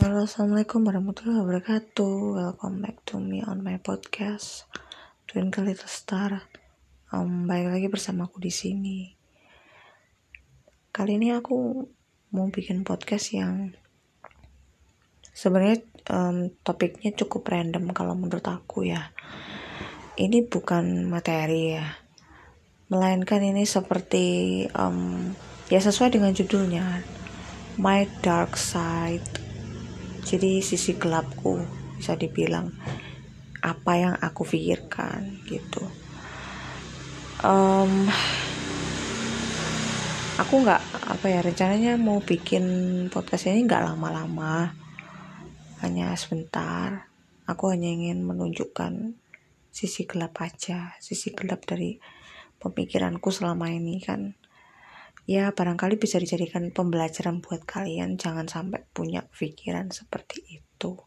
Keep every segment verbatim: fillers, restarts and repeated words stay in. Halo, assalamualaikum warahmatullahi wabarakatuh. Welcome back to me on my podcast Twinkle Little Star. Um, balik lagi bersama aku di sini. Kali ini aku mau bikin podcast yang sebenarnya um, topiknya cukup random kalau menurut aku ya. Ini bukan materi ya, melainkan ini seperti um, ya sesuai dengan judulnya, My Dark Side. Jadi sisi gelapku, bisa dibilang apa yang aku pikirkan gitu. Um, aku nggak apa ya rencananya mau bikin podcast ini nggak lama-lama, hanya sebentar. Aku hanya ingin menunjukkan sisi gelap aja, sisi gelap dari pemikiranku selama ini kan. Ya barangkali bisa dijadikan pembelajaran buat kalian, jangan sampai punya pikiran seperti itu.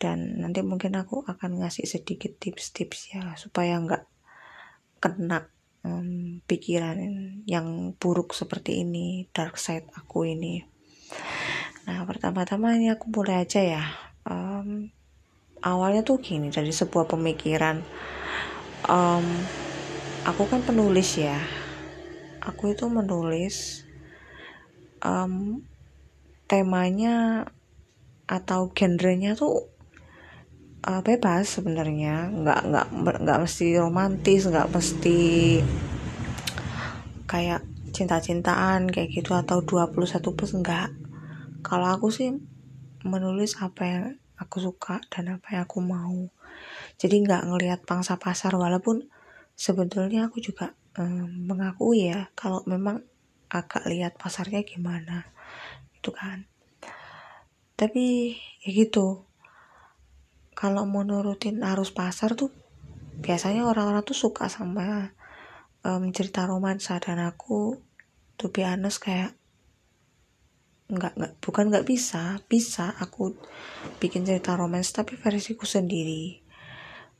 Dan nanti mungkin aku akan ngasih sedikit tips-tips ya, supaya nggak kena um, pikiran yang buruk seperti ini, dark side aku ini. Nah pertama-tama ini aku mulai aja ya. um, Awalnya tuh gini, dari sebuah pemikiran. um, Aku kan penulis ya, aku itu menulis um, temanya atau genrenya tuh uh, bebas sebenarnya, nggak nggak nggak mesti romantis, nggak mesti kayak cinta-cintaan kayak gitu atau dua puluh satu plus, enggak. Kalau aku sih menulis apa yang aku suka dan apa yang aku mau, jadi nggak ngelihat pangsa pasar, walaupun sebetulnya aku juga Um, mengakui ya kalau memang agak lihat pasarnya gimana gitu kan, tapi ya gitu. Kalau mau nurutin arus pasar tuh biasanya orang-orang tuh suka sama um, cerita romansa, dan aku to be honest kayak nggak nggak bukan nggak bisa bisa aku bikin cerita romans tapi versiku sendiri.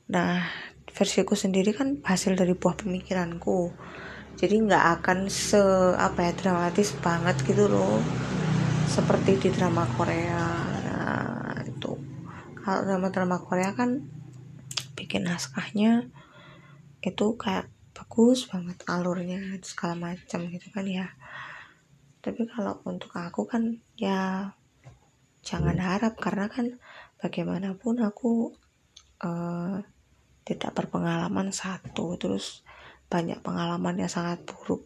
Nah versiku sendiri kan hasil dari buah pemikiranku, jadi nggak akan se apa ya dramatis banget gitu loh, seperti di drama Korea. Nah, itu kalau drama drama Korea kan bikin naskahnya itu kayak bagus banget alurnya segala macam gitu kan ya. Tapi kalau untuk aku kan ya jangan harap, karena kan bagaimanapun aku Uh, tidak berpengalaman satu, terus banyak pengalaman yang sangat buruk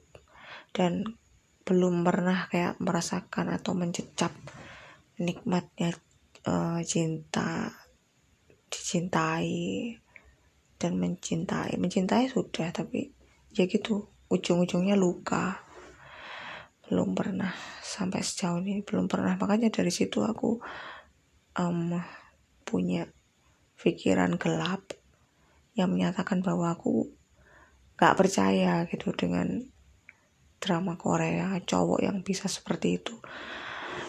dan belum pernah kayak merasakan atau mencecap nikmatnya uh, cinta, dicintai dan mencintai. Mencintai sudah, tapi ya gitu ujung-ujungnya luka. Belum pernah sampai sejauh ini, belum pernah. Makanya dari situ aku um, punya pikiran gelap yang menyatakan bahwa aku gak percaya gitu dengan drama Korea, cowok yang bisa seperti itu,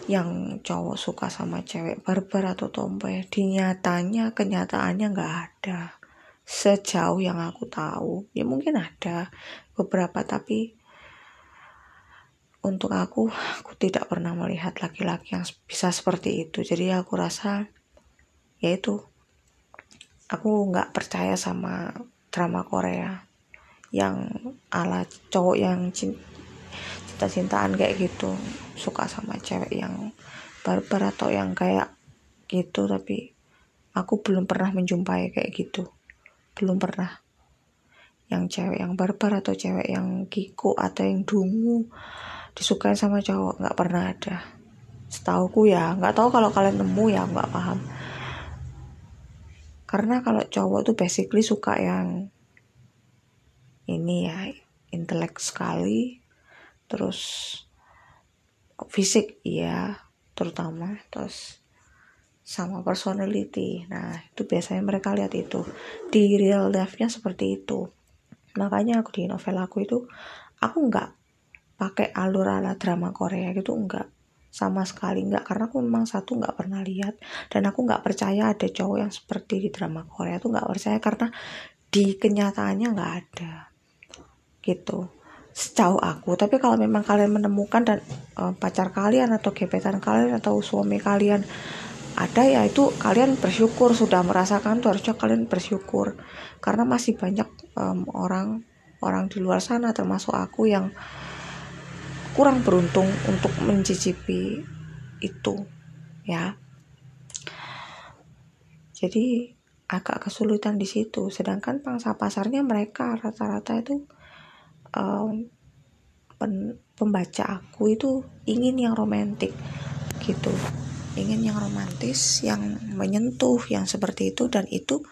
yang cowok suka sama cewek barbar atau tomboy. Dinyatanya kenyataannya gak ada sejauh yang aku tahu. Ya mungkin ada beberapa, tapi untuk aku aku tidak pernah melihat laki-laki yang bisa seperti itu. Jadi aku rasa ya itu, aku nggak percaya sama drama Korea yang ala cowok yang cinta-cintaan kayak gitu, suka sama cewek yang barbar atau yang kayak gitu. Tapi aku belum pernah menjumpai kayak gitu, belum pernah. Yang cewek yang barbar atau cewek yang kiko atau yang dungu disukai sama cowok, nggak pernah ada setauku ya. Nggak tahu kalau kalian nemu ya, nggak paham. Karena kalau cowok tuh basically suka yang ini ya, intelek sekali, terus fisik ya terutama, terus sama personality. Nah itu biasanya mereka lihat itu di real life-nya seperti itu. Makanya aku di novel aku itu aku nggak pakai alur ala drama Korea gitu, nggak sama sekali enggak, karena aku memang satu enggak pernah lihat, dan aku enggak percaya ada cowok yang seperti di drama Korea tuh, enggak percaya karena di kenyataannya enggak ada gitu. sejauh aku. Tapi kalau memang kalian menemukan dan uh, pacar kalian atau gebetan kalian atau suami kalian ada, ya itu kalian bersyukur, sudah merasakan tuh harusnya kalian bersyukur, karena masih banyak um, orang orang di luar sana termasuk aku yang kurang beruntung untuk mencicipi itu ya. Jadi agak kesulitan di situ, sedangkan pangsa pasarnya mereka rata-rata itu um, pen, pembaca aku itu ingin yang romantis gitu, ingin yang romantis, yang menyentuh, yang seperti itu, dan itu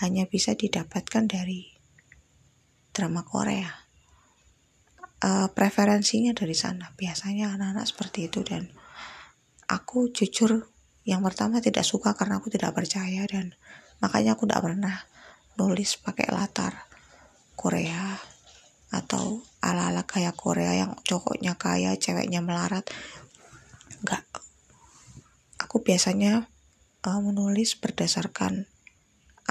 hanya bisa didapatkan dari drama Korea. Uh, preferensinya dari sana, biasanya anak-anak seperti itu. Dan aku jujur yang pertama tidak suka karena aku tidak percaya, dan makanya aku tidak pernah nulis pakai latar Korea atau ala-ala kaya Korea yang cowoknya kaya, ceweknya melarat. Enggak. Aku biasanya uh, menulis berdasarkan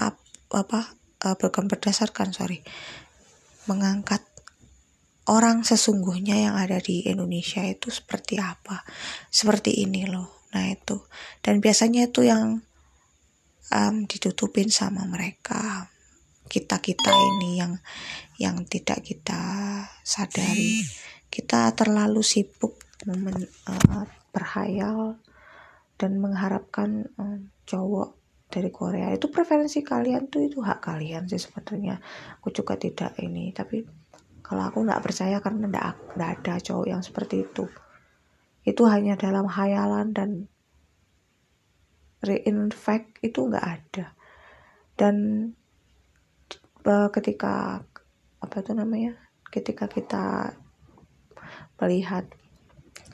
ap, apa uh, bukan berdasarkan sorry mengangkat orang sesungguhnya yang ada di Indonesia itu seperti apa, seperti ini loh. Nah itu, dan biasanya itu yang Um, ditutupin sama mereka, kita-kita ini yang yang tidak kita sadari. Kita terlalu sibuk men, uh, berhayal dan mengharapkan um, cowok dari Korea. Itu preferensi kalian tuh, itu hak kalian sih sebenarnya. Aku juga tidak ini, tapi kalau aku nggak percaya karena nggak ada cowok yang seperti itu. Itu hanya dalam hayalan dan reinfect itu nggak ada. Dan ketika apa itu namanya, ketika kita melihat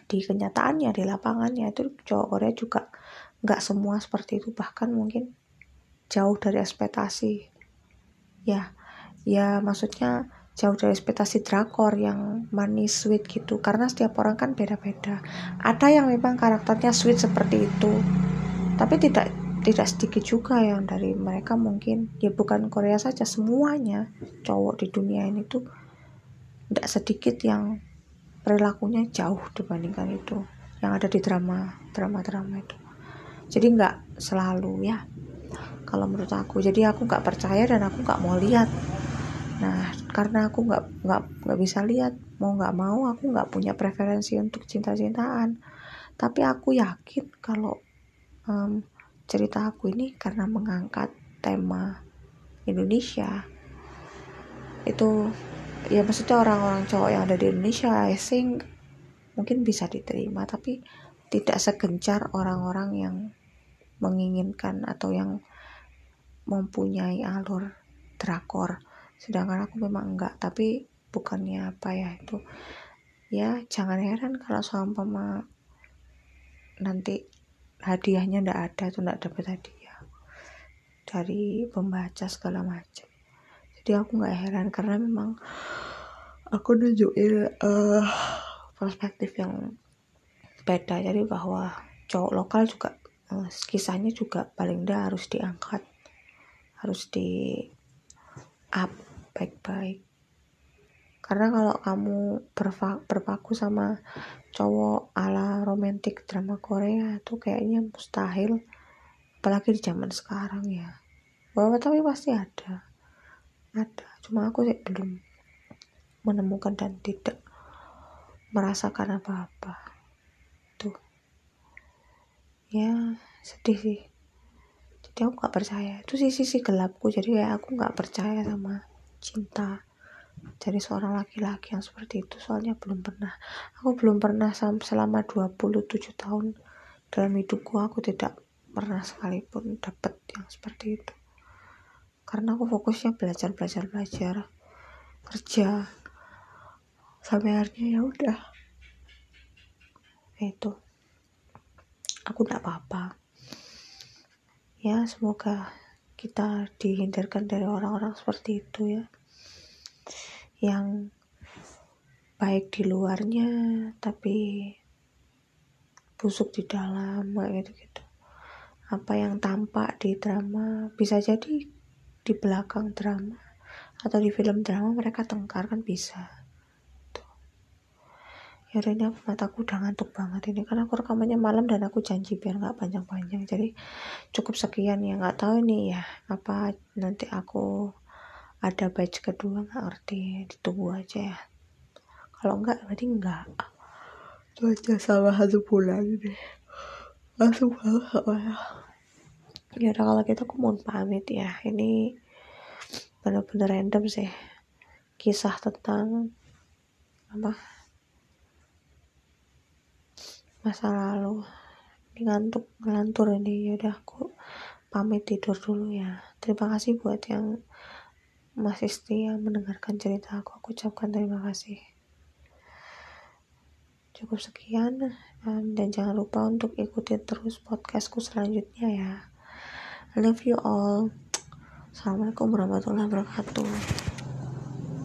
di kenyataannya, di lapangannya, itu cowok Korea juga nggak semua seperti itu, bahkan mungkin jauh dari ekspektasi ya, ya maksudnya jauh dari ekspektasi drakor yang manis sweet gitu, karena setiap orang kan beda-beda. Ada yang memang karakternya sweet seperti itu, tapi tidak tidak sedikit juga yang dari mereka mungkin, ya bukan Korea saja, semuanya cowok di dunia ini tuh tidak sedikit yang perilakunya jauh dibandingkan itu yang ada di drama drama drama itu. Jadi nggak selalu ya kalau menurut aku. Jadi aku nggak percaya dan aku nggak mau lihat. Nah karena aku nggak nggak nggak bisa lihat, mau nggak mau aku nggak punya preferensi untuk cinta-cintaan. Tapi aku yakin kalau Um, cerita aku ini karena mengangkat tema Indonesia itu ya, maksudnya orang-orang cowok yang ada di Indonesia, I think mungkin bisa diterima, tapi tidak segencar orang-orang yang menginginkan atau yang mempunyai alur drakor. Sedangkan aku memang enggak, tapi bukannya apa ya itu ya, jangan heran kalau sama nanti hadiahnya ndak ada, itu ndak dapat hadiah dari pembaca segala macam. Jadi aku nggak heran karena memang aku nunjukin uh, perspektif yang beda. Jadi bahwa cowok lokal juga uh, kisahnya juga paling ndak harus diangkat, harus di up baik-baik. Karena kalau kamu berpaku sama cowok ala romantik drama Korea itu kayaknya mustahil, apalagi di zaman sekarang ya. Wah, tapi pasti ada. Ada, cuma aku sih belum menemukan dan tidak merasakan apa-apa. Tuh. Ya, sedih sih. Jadi aku gak percaya. Itu sisi-sisi gelapku. Jadi ya aku gak percaya sama cinta dari seorang laki-laki yang seperti itu, soalnya belum pernah. Aku belum pernah selama dua puluh tujuh tahun dalam hidupku, aku tidak pernah sekalipun dapat yang seperti itu. Karena aku fokusnya belajar, belajar, belajar, kerja, sampai akhirnya ya udah. Itu. Aku tidak apa-apa. Ya, semoga kita dihindarkan dari orang-orang seperti itu ya. Yang baik di luarnya tapi busuk di dalam, kayak gitu-gitu. Apa yang tampak di drama bisa jadi di belakang drama atau di film drama mereka tengkar kan bisa. Yaudah, ini mataku udah ngantuk banget ini karena aku rekamannya malam dan aku janji biar nggak panjang-panjang, jadi cukup sekian ya. Nggak tahu nih ya apa nanti aku ada batch kedua, nggak ngerti, ditunggu aja ya. Kalau enggak berarti enggak. Itu aja, sama satu bulan deh langsung banget ya. Yaudah kalau gitu aku mau pamit ya, ini bener-bener random sih kisah tentang apa masa lalu. Ini ngantuk ngelantur ini. Yaudah aku pamit tidur dulu ya. Terima kasih buat yang masih setia mendengarkan cerita aku. Aku ucapkan terima kasih. Cukup sekian, dan jangan lupa untuk ikuti terus podcastku selanjutnya ya. I love you all. Assalamualaikum warahmatullahi wabarakatuh.